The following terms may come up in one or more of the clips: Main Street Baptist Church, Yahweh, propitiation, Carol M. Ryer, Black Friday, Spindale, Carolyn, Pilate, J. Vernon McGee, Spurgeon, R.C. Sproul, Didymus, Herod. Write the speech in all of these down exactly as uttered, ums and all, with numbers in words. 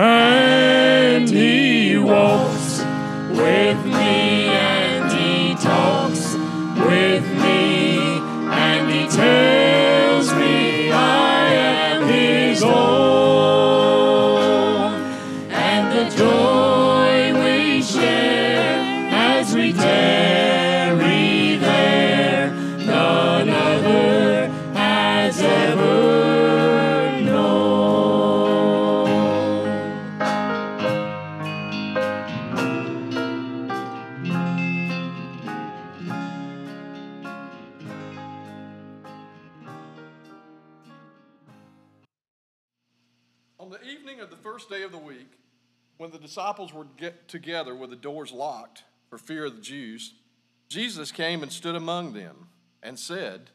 and he walks with me, and he talks with me, and he tells me I am his own, and the joy we share as we tarry there, none other has ever. Day of the week, when the disciples were get together with the doors locked for fear of the Jews, Jesus came and stood among them and said,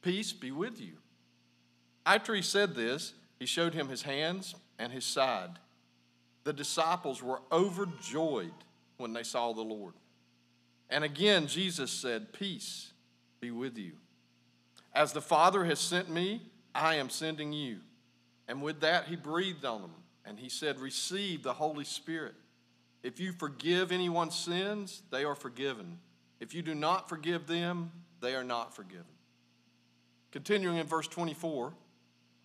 "Peace be with you." After he said this, he showed him his hands and his side. The disciples were overjoyed when they saw the Lord. And again, Jesus said, "Peace be with you. As the Father has sent me, I am sending you." And with that, he breathed on them. And he said, "Receive the Holy Spirit. If you forgive anyone's sins, they are forgiven. If you do not forgive them, they are not forgiven." Continuing in verse twenty-four,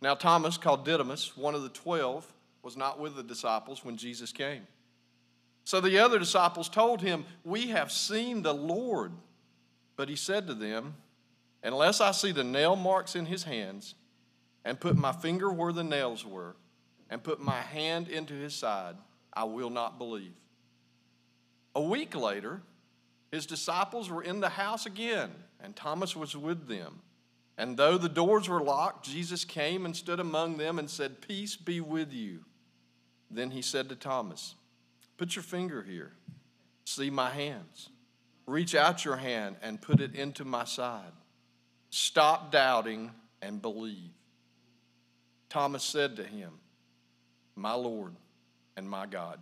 now Thomas, called Didymus, one of the twelve, was not with the disciples when Jesus came. So the other disciples told him, "We have seen the Lord." But he said to them, "Unless I see the nail marks in his hands and put my finger where the nails were, and put my hand into his side, I will not believe." A week later, his disciples were in the house again, and Thomas was with them. And though the doors were locked, Jesus came and stood among them and said, "Peace be with you." Then he said to Thomas, "Put your finger here. See my hands. Reach out your hand and put it into my side. Stop doubting and believe." Thomas said to him, "My Lord and my God."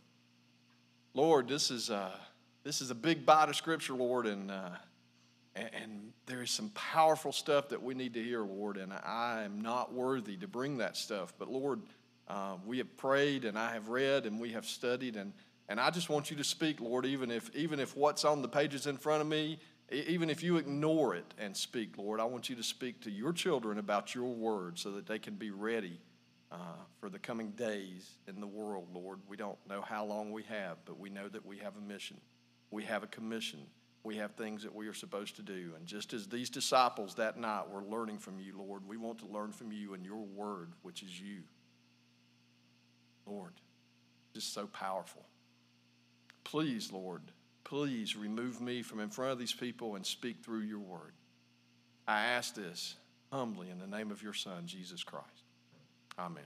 Lord, this is a, this is a big bite of Scripture, Lord, and, uh, and, and there is some powerful stuff that we need to hear, Lord, and I am not worthy to bring that stuff. But, Lord, uh, we have prayed, and I have read, and we have studied, and, and I just want you to speak, Lord, even if, even if what's on the pages in front of me, even if you ignore it and speak, Lord, I want you to speak to your children about your word so that they can be ready uh, for the coming days in the world, Lord. We don't know how long we have, but we know that we have a mission. We have a commission. We have things that we are supposed to do. And just as these disciples that night were learning from you, Lord, we want to learn from you and your word, which is you. Lord, just so powerful. Please, Lord, please remove me from in front of these people and speak through your word. I ask this humbly in the name of your Son, Jesus Christ. Amen.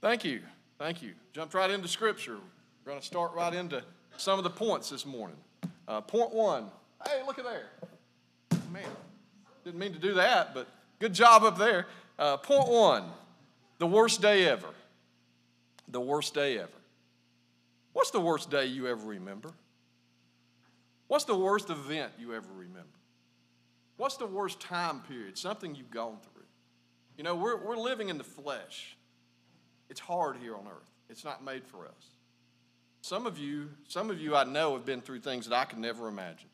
Thank you. Thank you. Jumped right into Scripture. We're going to start right into some of the points this morning. Uh, point one. Hey, look at there. Man, didn't mean to do that, but good job up there. Uh, point one, the worst day ever. The worst day ever. What's the worst day you ever remember? What's the worst event you ever remember? What's the worst time period, something you've gone through? You know, we're, we're living in the flesh. It's hard here on earth. It's not made for us. Some of you, some of you I know have been through things that I could never imagine.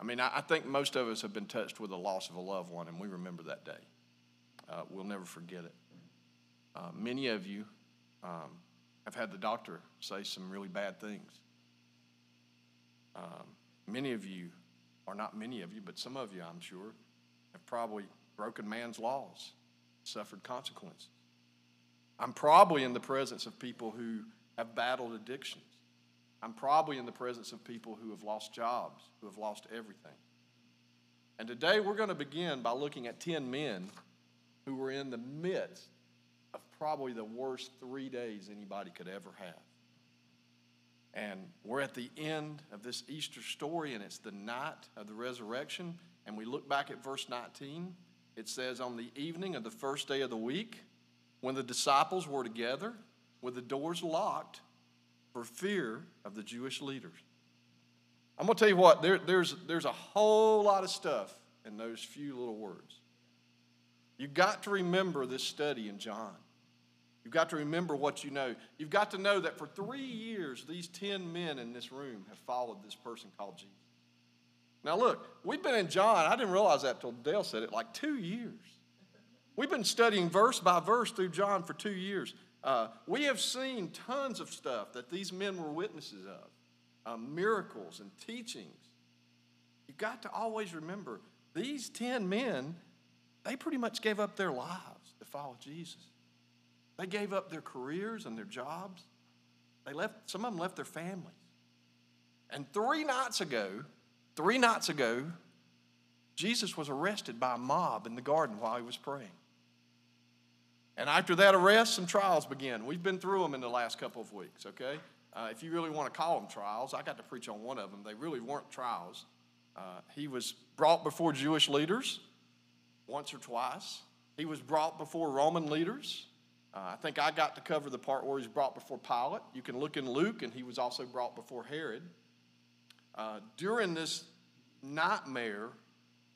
I mean, I, I think most of us have been touched with the loss of a loved one, and we remember that day. Uh, we'll never forget it. Uh, many of you um, have had the doctor say some really bad things. Um, many of you, or not many of you, but some of you, I'm sure, have probably broken man's laws, suffered consequences. I'm probably in the presence of people who have battled addictions. I'm probably in the presence of people who have lost jobs, who have lost everything. And today we're going to begin by looking at ten men who were in the midst of probably the worst three days anybody could ever have. And we're at the end of this Easter story, and it's the night of the resurrection. And we look back at verse nineteen. It says, on the evening of the first day of the week, when the disciples were together, with the doors locked for fear of the Jewish leaders. I'm going to tell you what, there, there's, there's a whole lot of stuff in those few little words. You've got to remember this study in John. You've got to remember what you know. You've got to know that for three years, these ten men in this room have followed this person called Jesus. Now look, we've been in John, I didn't realize that until Dale said it, like two years. We've been studying verse by verse through John for two years. Uh, we have seen tons of stuff that these men were witnesses of, uh, miracles and teachings. You've got to always remember, these ten men, they pretty much gave up their lives to follow Jesus. They gave up their careers and their jobs. They left, some of them left their families. And three nights ago, three nights ago, Jesus was arrested by a mob in the garden while he was praying. And after that arrest, some trials began. We've been through them in the last couple of weeks, okay? Uh, if you really want to call them trials, I got to preach on one of them. They really weren't trials. Uh, he was brought before Jewish leaders once or twice. He was brought before Roman leaders. Uh, I think I got to cover the part where he's brought before Pilate. You can look in Luke, and he was also brought before Herod. Uh, during this nightmare,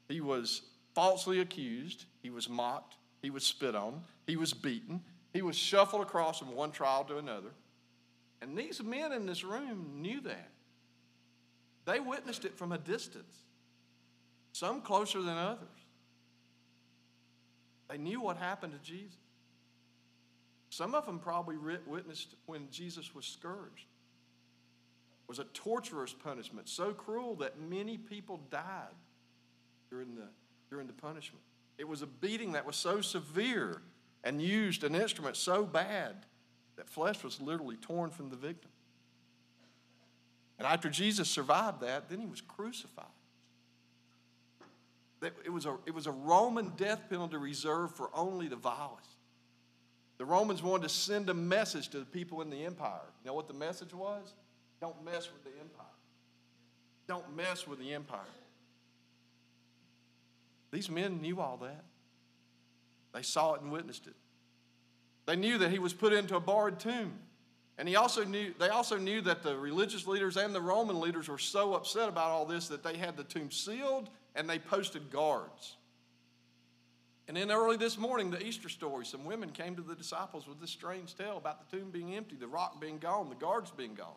he was falsely accused. He was mocked. He was spit on. He was beaten. He was shuffled across from one trial to another. And these men in this room knew that. They witnessed it from a distance, some closer than others. They knew what happened to Jesus. Some of them probably witnessed when Jesus was scourged. It was a torturous punishment, so cruel that many people died during the, during the punishment. It was a beating that was so severe and used an instrument so bad that flesh was literally torn from the victim. And after Jesus survived that, then he was crucified. It was a, it was a Roman death penalty reserved for only the vilest. The Romans wanted to send a message to the people in the empire. You know what the message was? Don't mess with the empire. Don't mess with the empire. These men knew all that. They saw it and witnessed it. They knew that he was put into a borrowed tomb. And he also knew, they also knew that the religious leaders and the Roman leaders were so upset about all this that they had the tomb sealed and they posted guards. And then early this morning, the Easter story, some women came to the disciples with this strange tale about the tomb being empty, the rock being gone, the guards being gone.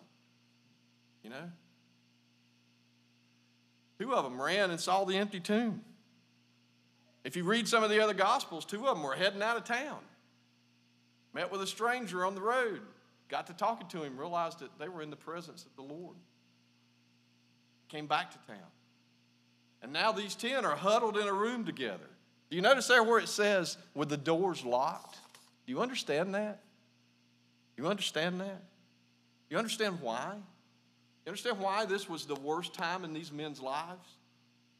You know? Two of them ran and saw the empty tomb. If you read some of the other Gospels, two of them were heading out of town. Met with a stranger on the road. Got to talking to him, realized that they were in the presence of the Lord. Came back to town. And now these ten are huddled in a room together. Do you notice there where it says, with the doors locked? Do you understand that? Do you understand that? Do you understand why? You understand why this was the worst time in these men's lives?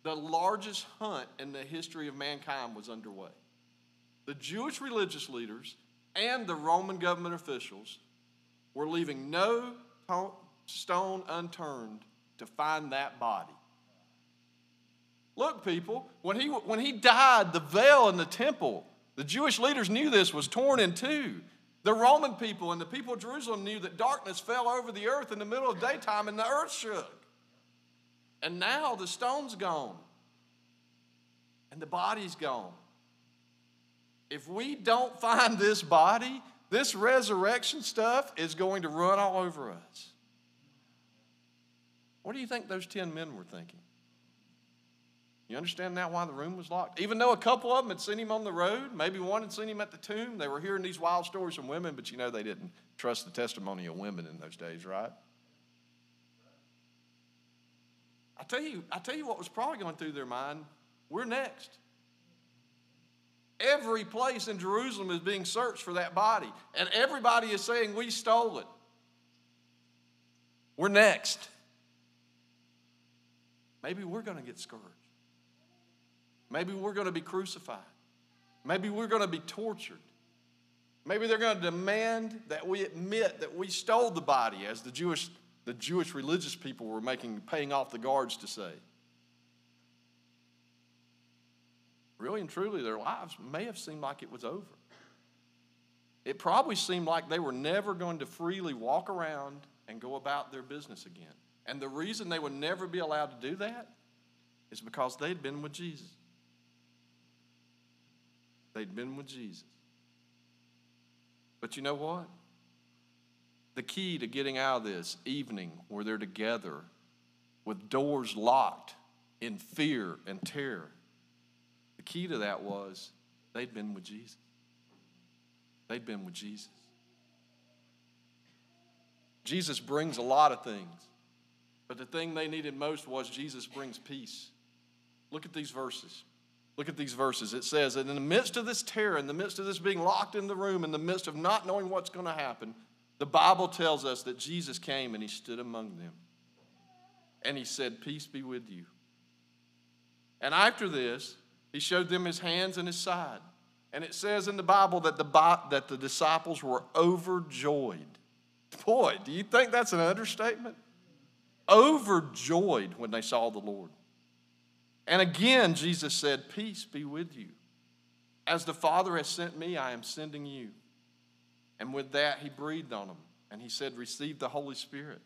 The largest hunt in the history of mankind was underway. The Jewish religious leaders and the Roman government officials were leaving no stone unturned to find that body. Look, people, when he, when he died, the veil in the temple, the Jewish leaders knew this, was torn in two. The Roman people and the people of Jerusalem knew that darkness fell over the earth in the middle of daytime and the earth shook. And now the stone's gone. And the body's gone. If we don't find this body, this resurrection stuff is going to run all over us. What do you think those ten men were thinking? You understand now why the room was locked? Even though a couple of them had seen him on the road, maybe one had seen him at the tomb, they were hearing these wild stories from women, but you know they didn't trust the testimony of women in those days, right? I tell you, I tell you what was probably going through their mind. We're next. Every place in Jerusalem is being searched for that body. And everybody is saying, we stole it. We're next. Maybe we're going to get scourged. Maybe we're going to be crucified. Maybe we're going to be tortured. Maybe they're going to demand that we admit that we stole the body, as the Jewish, the Jewish religious people were making, paying off the guards to say. Really and truly, their lives may have seemed like it was over. It probably seemed like they were never going to freely walk around and go about their business again. And the reason they would never be allowed to do that is because they'd been with Jesus. They'd been with Jesus. But you know what? The key to getting out of this evening where they're together with doors locked in fear and terror, the key to that was they'd been with Jesus. They'd been with Jesus. Jesus brings a lot of things, but the thing they needed most was Jesus brings peace. Look at these verses. Look at these verses. It says that in the midst of this terror, in the midst of this being locked in the room, in the midst of not knowing what's going to happen, the Bible tells us that Jesus came and he stood among them. And he said, "Peace be with you." And after this, he showed them his hands and his side. And it says in the Bible that the, that the disciples were overjoyed. Boy, do you think that's an understatement? Overjoyed when they saw the Lord. And again, Jesus said, "Peace be with you. As the Father has sent me, I am sending you." And with that, he breathed on them, and he said, "Receive the Holy Spirit.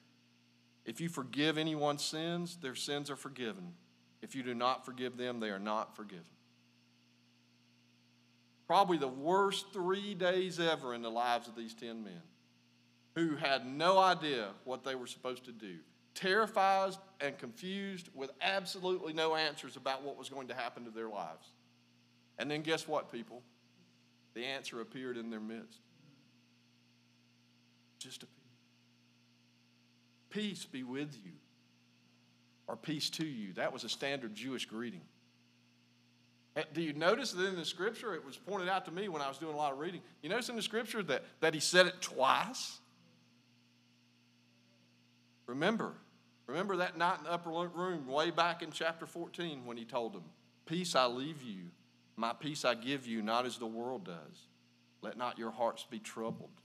If you forgive anyone's sins, their sins are forgiven. If you do not forgive them, they are not forgiven." Probably the worst three days ever in the lives of these ten men, who had no idea what they were supposed to do, terrified and confused with absolutely no answers about what was going to happen to their lives. And then guess what, people? The answer appeared in their midst. Just appeared. "Peace be with you," or "peace to you." That was a standard Jewish greeting. Do you notice that in the Scripture, it was pointed out to me when I was doing a lot of reading, you notice in the Scripture that, that he said it twice? Remember, remember that night in the upper room way back in chapter fourteen when he told them, "Peace I leave you, my peace I give you, not as the world does. Let not your hearts be troubled."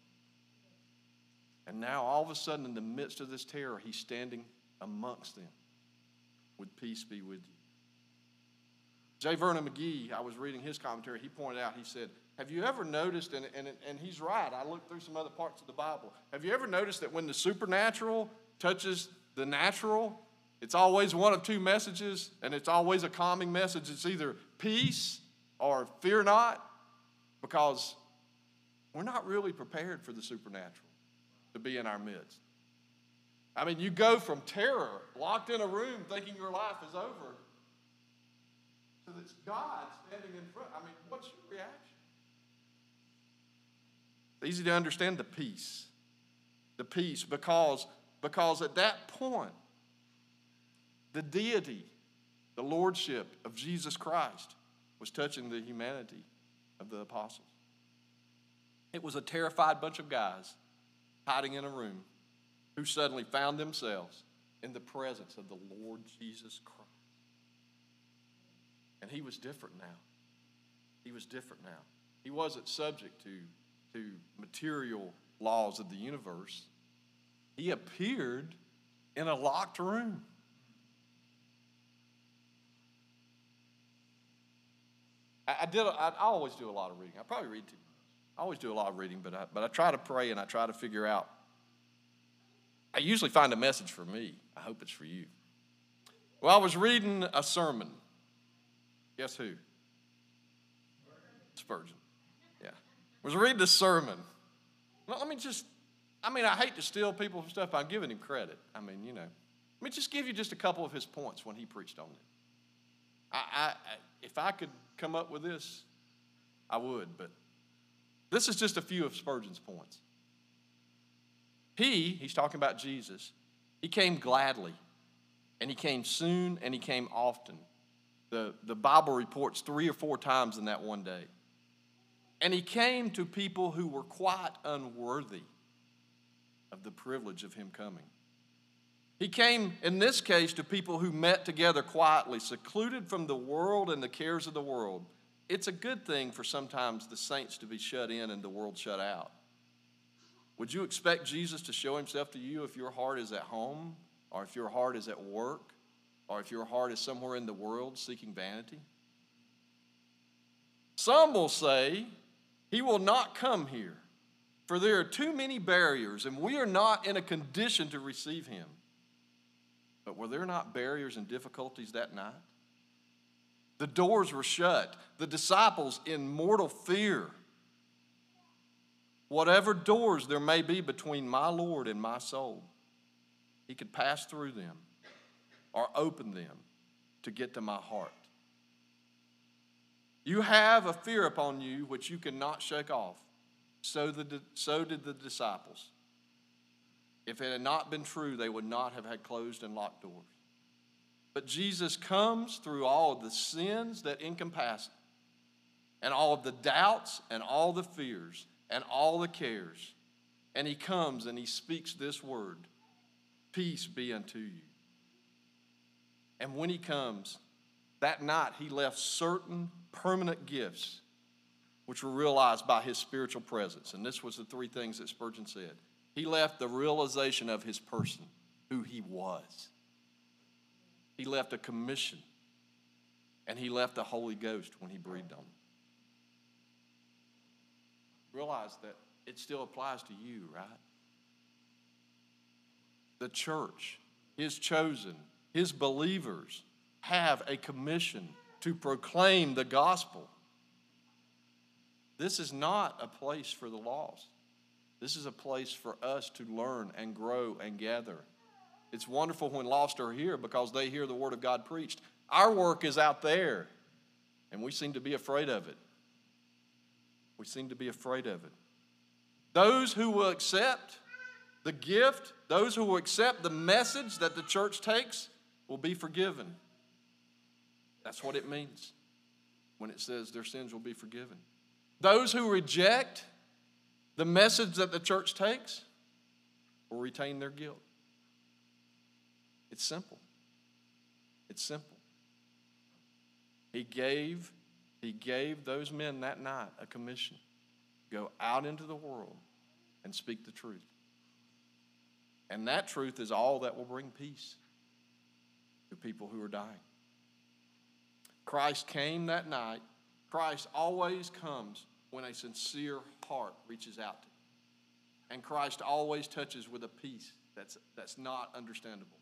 And now all of a sudden in the midst of this terror, he's standing amongst them with "Peace be with you." J. Vernon McGee, I was reading his commentary, he pointed out, he said, have you ever noticed, and, and, and he's right, I looked through some other parts of the Bible, have you ever noticed that when the supernatural touches the natural, it's always one of two messages, and it's always a calming message. It's either peace or fear not, because we're not really prepared for the supernatural to be in our midst. I mean, you go from terror, locked in a room thinking your life is over, that's God standing in front. I mean, what's your reaction? It's easy to understand the peace. The peace because, because at that point, the deity, the lordship of Jesus Christ was touching the humanity of the apostles. It was a terrified bunch of guys hiding in a room who suddenly found themselves in the presence of the Lord Jesus Christ. And he was different now. He was different now. He wasn't subject to, to material laws of the universe. He appeared in a locked room. I, I, did, I, I always do a lot of reading. I probably read too much. I always do a lot of reading, but I, but I try to pray and I try to figure out. I usually find a message for me. I hope it's for you. Well, I was reading a sermon. Guess who? Spurgeon. Yeah. Was reading a sermon. Well, let me just, I mean, I hate to steal people from stuff. I'm giving him credit. I mean, you know. Let me just give you just a couple of his points when he preached on it. I, I, if I could come up with this, I would. But this is just a few of Spurgeon's points. He, he's talking about Jesus, he came gladly, and he came soon, and he came often. The, the Bible reports three or four times in that one day. And he came to people who were quite unworthy of the privilege of him coming. He came, in this case, to people who met together quietly, secluded from the world and the cares of the world. it's a good thing for sometimes the saints to be shut in and the world shut out. Would you expect Jesus to show himself to you if your heart is at home, or if your heart is at work, or if your heart is somewhere in the world seeking vanity? Some will say, he will not come here, for there are too many barriers, and we are not in a condition to receive him. But were there not barriers and difficulties that night? The doors were shut, the disciples in mortal fear. Whatever doors there may be between my Lord and my soul, he could pass through them or open them to get to my heart. You have a fear upon you which you cannot shake off. So, the, so did the disciples. If it had not been true, they would not have had closed and locked doors. But Jesus comes through all of the sins that encompass it, and all of the doubts and all the fears and all the cares. And he comes and he speaks this word, peace be unto you. And when he comes, that night he left certain permanent gifts which were realized by his spiritual presence. And this was the three things that Spurgeon said. He left the realization of his person, who he was. He left a commission, and he left the Holy Ghost when he breathed on them. Realize that it still applies to you, right? The church, his chosen, his believers have a commission to proclaim the gospel. This is not a place for the lost. This is a place for us to learn and grow and gather. It's wonderful when lost are here because they hear the word of God preached. Our work is out there, and we seem to be afraid of it. We seem to be afraid of it. Those who will accept the gift, those who will accept the message that the church takes, will be forgiven. That's what it means when it says their sins will be forgiven. Those who reject the message that the church takes will retain their guilt. It's simple. It's simple. He gave, he gave those men that night a commission. Go out into the world and speak the truth. And that truth is all that will bring peace to people who are dying. Christ came that night. Christ always comes when a sincere heart reaches out to him. And Christ always touches with a peace that's, that's not understandable.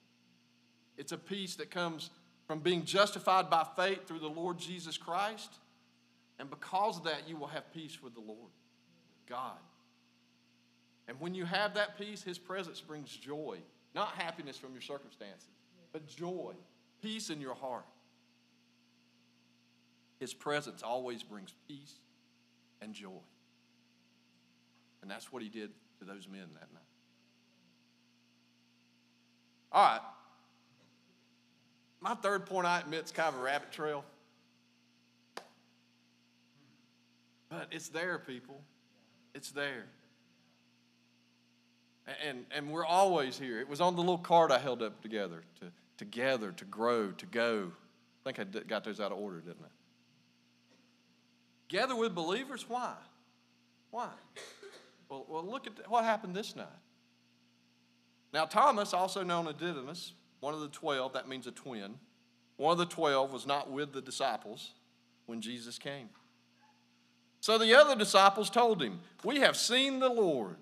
It's a peace that comes from being justified by faith through the Lord Jesus Christ. And because of that, you will have peace with the Lord, God. And when you have that peace, his presence brings joy. Not happiness from your circumstances, but joy, peace in your heart. His presence always brings peace and joy. And that's what he did to those men that night. All right. My third point, I admit, is kind of a rabbit trail. But it's there, people. It's there. And, and we're always here. It was on the little card I held up together, to, to gather, to grow, to go. I think I got those out of order, didn't I? Gather with believers, why? Why? Well, well, look at what happened this night. Now, Thomas, also known as Didymus, one of the twelve, that means a twin, one of the twelve was not with the disciples when Jesus came. So the other disciples told him, we have seen the Lord.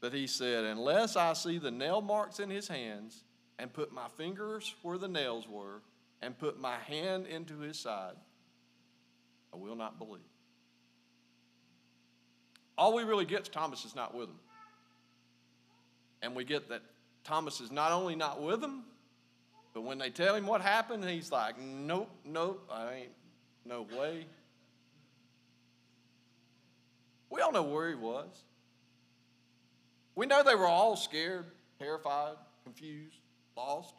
But he said, unless I see the nail marks in his hands and put my fingers where the nails were and put my hand into his side, I will not believe. All we really get is Thomas is not with him. And we get that Thomas is not only not with him, but when they tell him what happened, he's like, nope, nope, I ain't, no way. We all know where he was. We know they were all scared, terrified, confused, lost.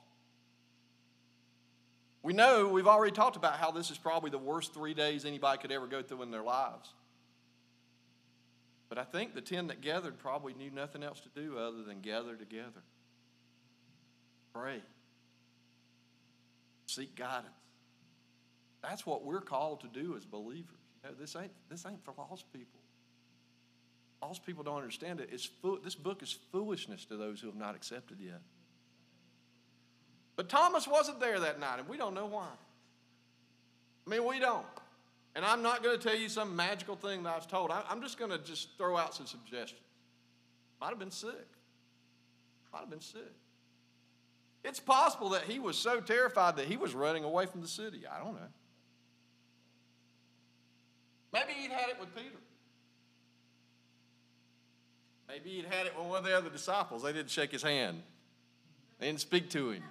We know, we've already talked about how this is probably the worst three days anybody could ever go through in their lives. But I think the ten that gathered probably knew nothing else to do other than gather together. Pray. Seek guidance. That's what we're called to do as believers. You know, this ain't this ain't for lost people. Lost people don't understand it. It's fo- this book is foolishness to those who have not accepted yet. But Thomas wasn't there that night, and we don't know why. I mean, we don't. And I'm not going to tell you some magical thing that I was told. I, I'm just going to just throw out some suggestions. Might have been sick. Might have been sick. It's possible that he was so terrified that he was running away from the city. I don't know. Maybe he'd had it with Peter. Maybe he'd had it with one of the other disciples. They didn't shake his hand. They didn't speak to him.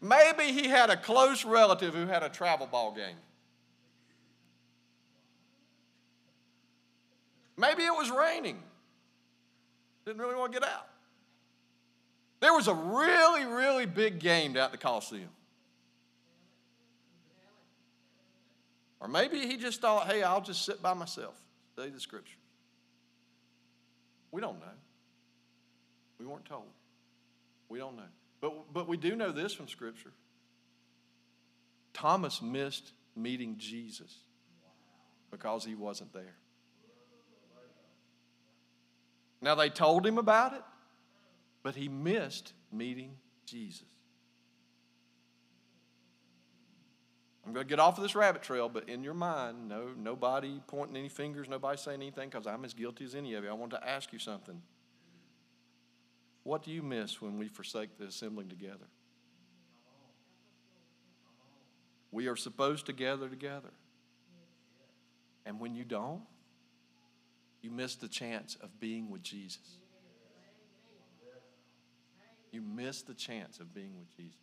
Maybe he had a close relative who had a travel ball game. Maybe it was raining. Didn't really want to get out. There was a really, really big game out at the Coliseum. Or maybe he just thought, hey, I'll just sit by myself, study the Scripture. We don't know. We weren't told. We don't know. But, but we do know this from Scripture. Thomas missed meeting Jesus because he wasn't there. Now, they told him about it, but he missed meeting Jesus. I'm going to get off of this rabbit trail, but in your mind, no, nobody pointing any fingers, nobody saying anything, because I'm as guilty as any of you. I want to ask you something. What do you miss when we forsake the assembling together? We are supposed to gather together. And when you don't, you miss the chance of being with Jesus. You miss the chance of being with Jesus.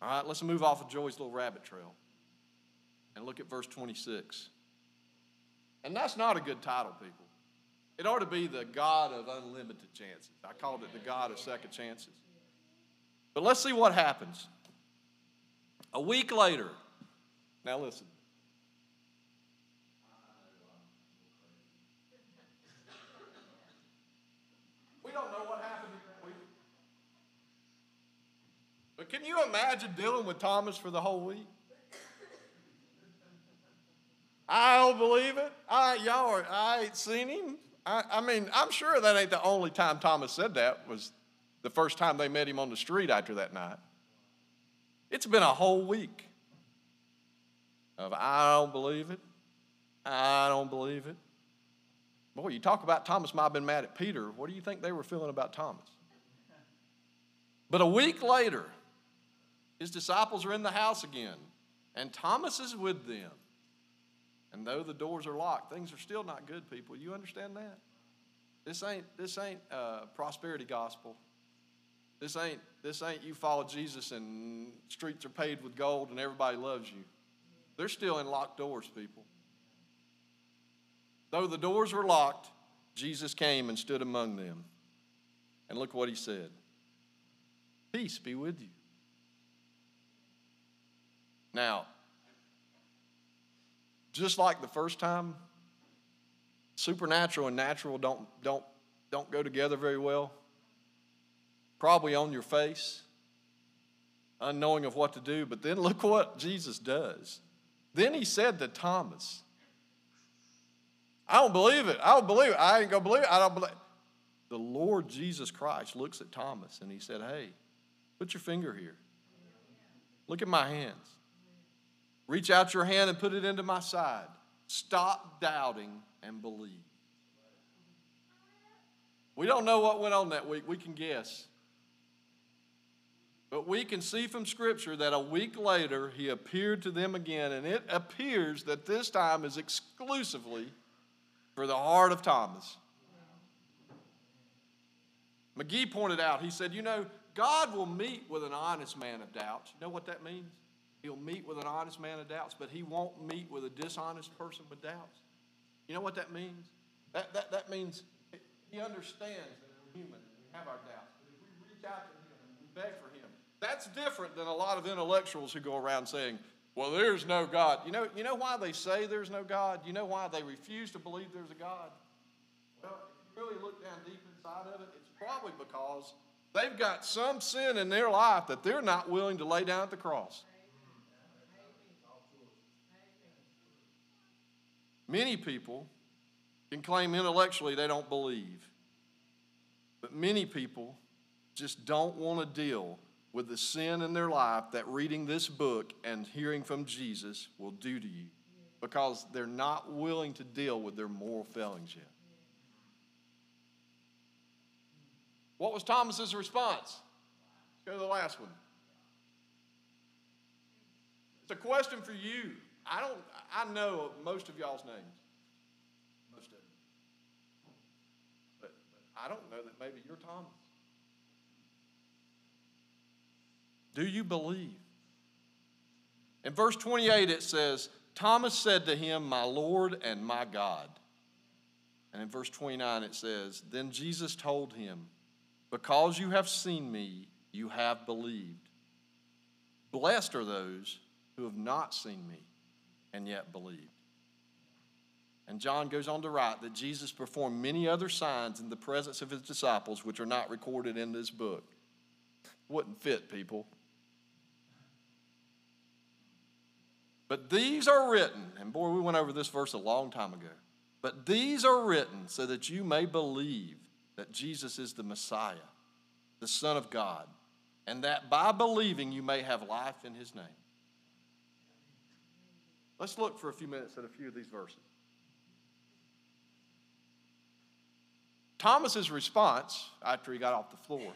All right, let's move off of Joy's little rabbit trail and look at verse twenty-six. And that's not a good title, people. It ought to be the God of unlimited chances. I called it the God of second chances. But let's see what happens. A week later, now listen. We don't know what happened that week. But can you imagine dealing with Thomas for the whole week? I don't believe it. I, y'all are, I ain't seen him. I, I mean, I'm sure that ain't the only time Thomas said that. Was the first time they met him on the street after that night. It's been a whole week of I don't believe it. I don't believe it. Boy, you talk about Thomas might have been mad at Peter. What do you think they were feeling about Thomas? But a week later, his disciples are in the house again, and Thomas is with them. And though the doors are locked, things are still not good, people. You understand that? This ain't this ain't uh, prosperity gospel. This ain't this ain't you follow Jesus and streets are paved with gold and everybody loves you. They're still in locked doors, people. Though the doors were locked, Jesus came and stood among them. And look what he said. Peace be with you. Now, just like the first time, supernatural and natural don't, don't, don't go together very well. Probably on your face, unknowing of what to do. But then look what Jesus does. Then he said to Thomas, I don't believe it. I don't believe it. I ain't going to believe it. I don't believe it. The Lord Jesus Christ looks at Thomas and he said, hey, put your finger here. Look at my hands. Reach out your hand and put it into my side. Stop doubting and believe. We don't know what went on that week. We can guess. But we can see from Scripture that a week later he appeared to them again, and it appears that this time is exclusively for the heart of Thomas. McGee pointed out, he said, you know, God will meet with an honest man of doubts. You know what that means? He'll meet with an honest man of doubts, but he won't meet with a dishonest person with doubts. You know what that means? That, that, that means he understands that we're human and we have our doubts. But if we reach out to him and we beg for him, that's different than a lot of intellectuals who go around saying, well, there's no God. You know, you know why they say there's no God? You know why they refuse to believe there's a God? Well, if you really look down deep inside of it, it's probably because They've got some sin in their life that they're not willing to lay down at the cross. Many people can claim intellectually they don't believe, but many people just don't want to deal with the sin in their life that reading this book and hearing from Jesus will do to you, because they're not willing to deal with their moral failings yet. What was Thomas's response? Let's go to the last one. It's a question for you. I don't. I know most of y'all's names. Most of them. But, but I don't know that maybe you're Thomas. Do you believe? In verse twenty-eight it says, Thomas said to him, "My Lord and my God." And in verse twenty-nine it says, "Then Jesus told him, because you have seen me, you have believed. Blessed are those who have not seen me and yet believed." And John goes on to write that Jesus performed many other signs in the presence of his disciples, which are not recorded in this book. Wouldn't fit, people. But these are written, and boy, we went over this verse a long time ago. But these are written so that you may believe that Jesus is the Messiah, the Son of God, and that by believing you may have life in his name. Let's look for a few minutes at a few of these verses. Thomas's response, after he got off the floor,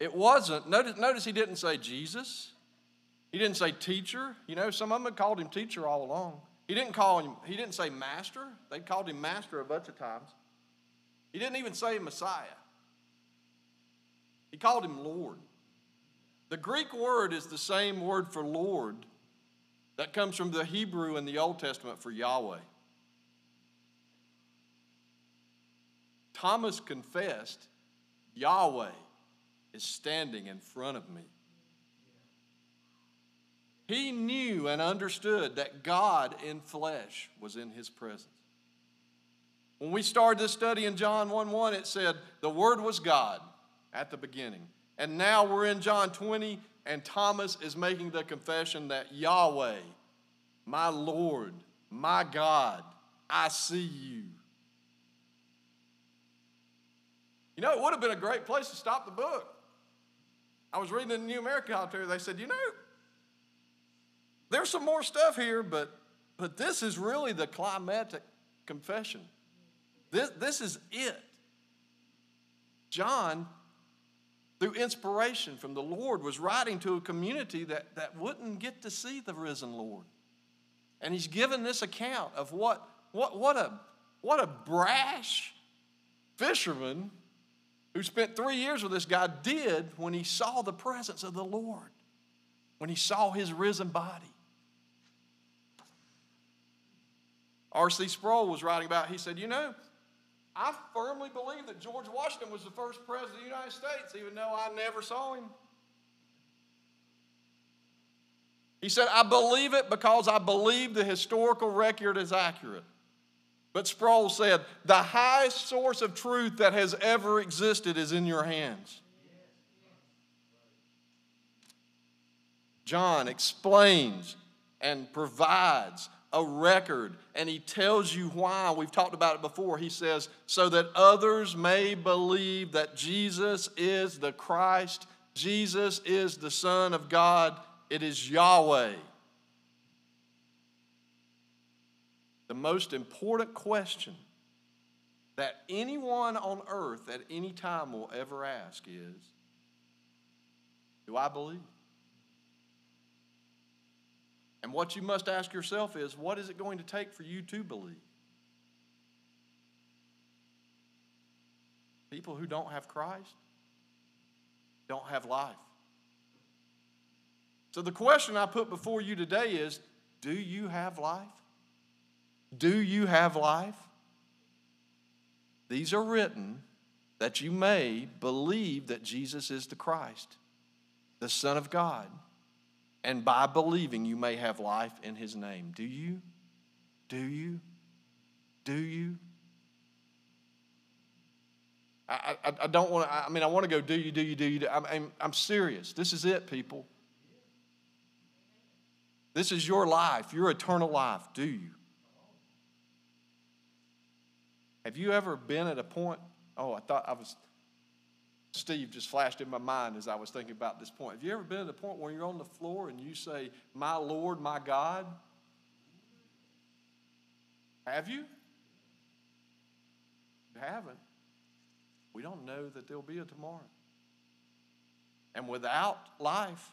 it wasn't, notice, notice he didn't say Jesus. He didn't say teacher. You know, some of them had called him teacher all along. He didn't call him, he didn't say master. They called him master a bunch of times. He didn't even say Messiah. He called him Lord. The Greek word is the same word for Lord that comes from the Hebrew in the Old Testament for Yahweh. Thomas confessed, Yahweh is standing in front of me. He knew and understood that God in flesh was in his presence. When we started this study in John one one, it said, the Word was God at the beginning. And now we're in John twenty, and Thomas is making the confession that Yahweh, my Lord, my God, I see you. You know, it would have been a great place to stop the book. I was reading the New American Commentary. They said, you know, there's some more stuff here, but, but this is really the climactic confession. This, this is it. John, through inspiration from the Lord, was writing to a community that, that wouldn't get to see the risen Lord. And he's given this account of what, what, what, a, what a brash fisherman who spent three years with this guy did when he saw the presence of the Lord, when he saw his risen body. R C Sproul was writing about, he said, you know, I firmly believe that George Washington was the first president of the United States, even though I never saw him. He said, I believe it because I believe the historical record is accurate. But Sproul said, the highest source of truth that has ever existed is in your hands. John explains and provides a record, and he tells you why. We've talked about it before. He says, so that others may believe that Jesus is the Christ, Jesus is the Son of God, it is Yahweh. The most important question that anyone on earth at any time will ever ask is, do I believe? And what you must ask yourself is, what is it going to take for you to believe? People who don't have Christ don't have life. So the question I put before you today is, do you have life? Do you have life? These are written that you may believe that Jesus is the Christ, the Son of God, and by believing you may have life in his name. Do you? Do you? Do you? I, I, I don't want to, I mean, I want to go do you, do you, do you. Do. I'm, I'm, I'm serious. This is it, people. This is your life, your eternal life. Do you? Have you ever been at a point? Oh, I thought I was, Steve just flashed in my mind as I was thinking about this point. Have you ever been at a point where you're on the floor and you say, my Lord, my God? Have you? You haven't. We don't know that there'll be a tomorrow. And without life,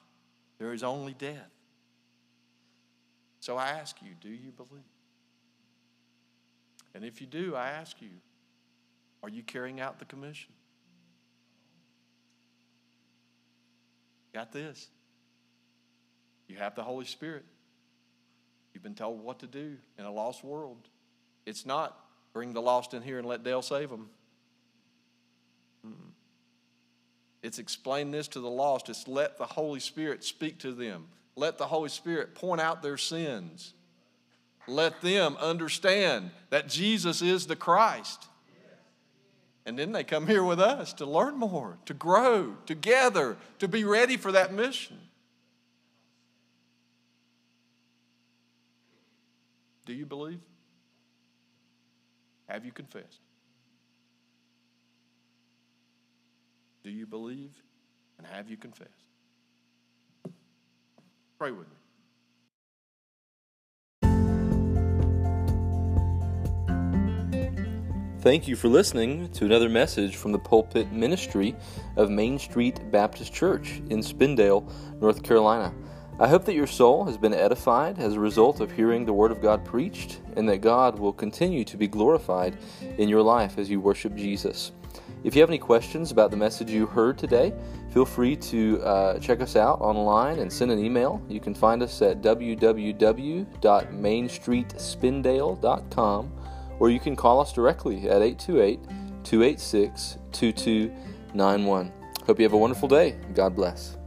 there is only death. So I ask you, do you believe? And if you do, I ask you, are you carrying out the commission? Got this. You have the Holy Spirit. You've been told what to do in a lost world. It's not bring the lost in here and let Dale save them. It's explain this to the lost. It's let the Holy Spirit speak to them. Let the Holy Spirit point out their sins. Let them understand that Jesus is the Christ. And then they come here with us to learn more, to grow together, to be ready for that mission. Do you believe? Have you confessed? Do you believe, and have you confessed? Pray with me. Thank you for listening to another message from the pulpit ministry of Main Street Baptist Church in Spindale, North Carolina. I hope that your soul has been edified as a result of hearing the Word of God preached, and that God will continue to be glorified in your life as you worship Jesus. If you have any questions about the message you heard today, feel free to uh, check us out online and send an email. You can find us at w w w dot main street spindale dot com, or you can call us directly at eight two eight, two eight six, two two nine one. Hope you have a wonderful day. God bless.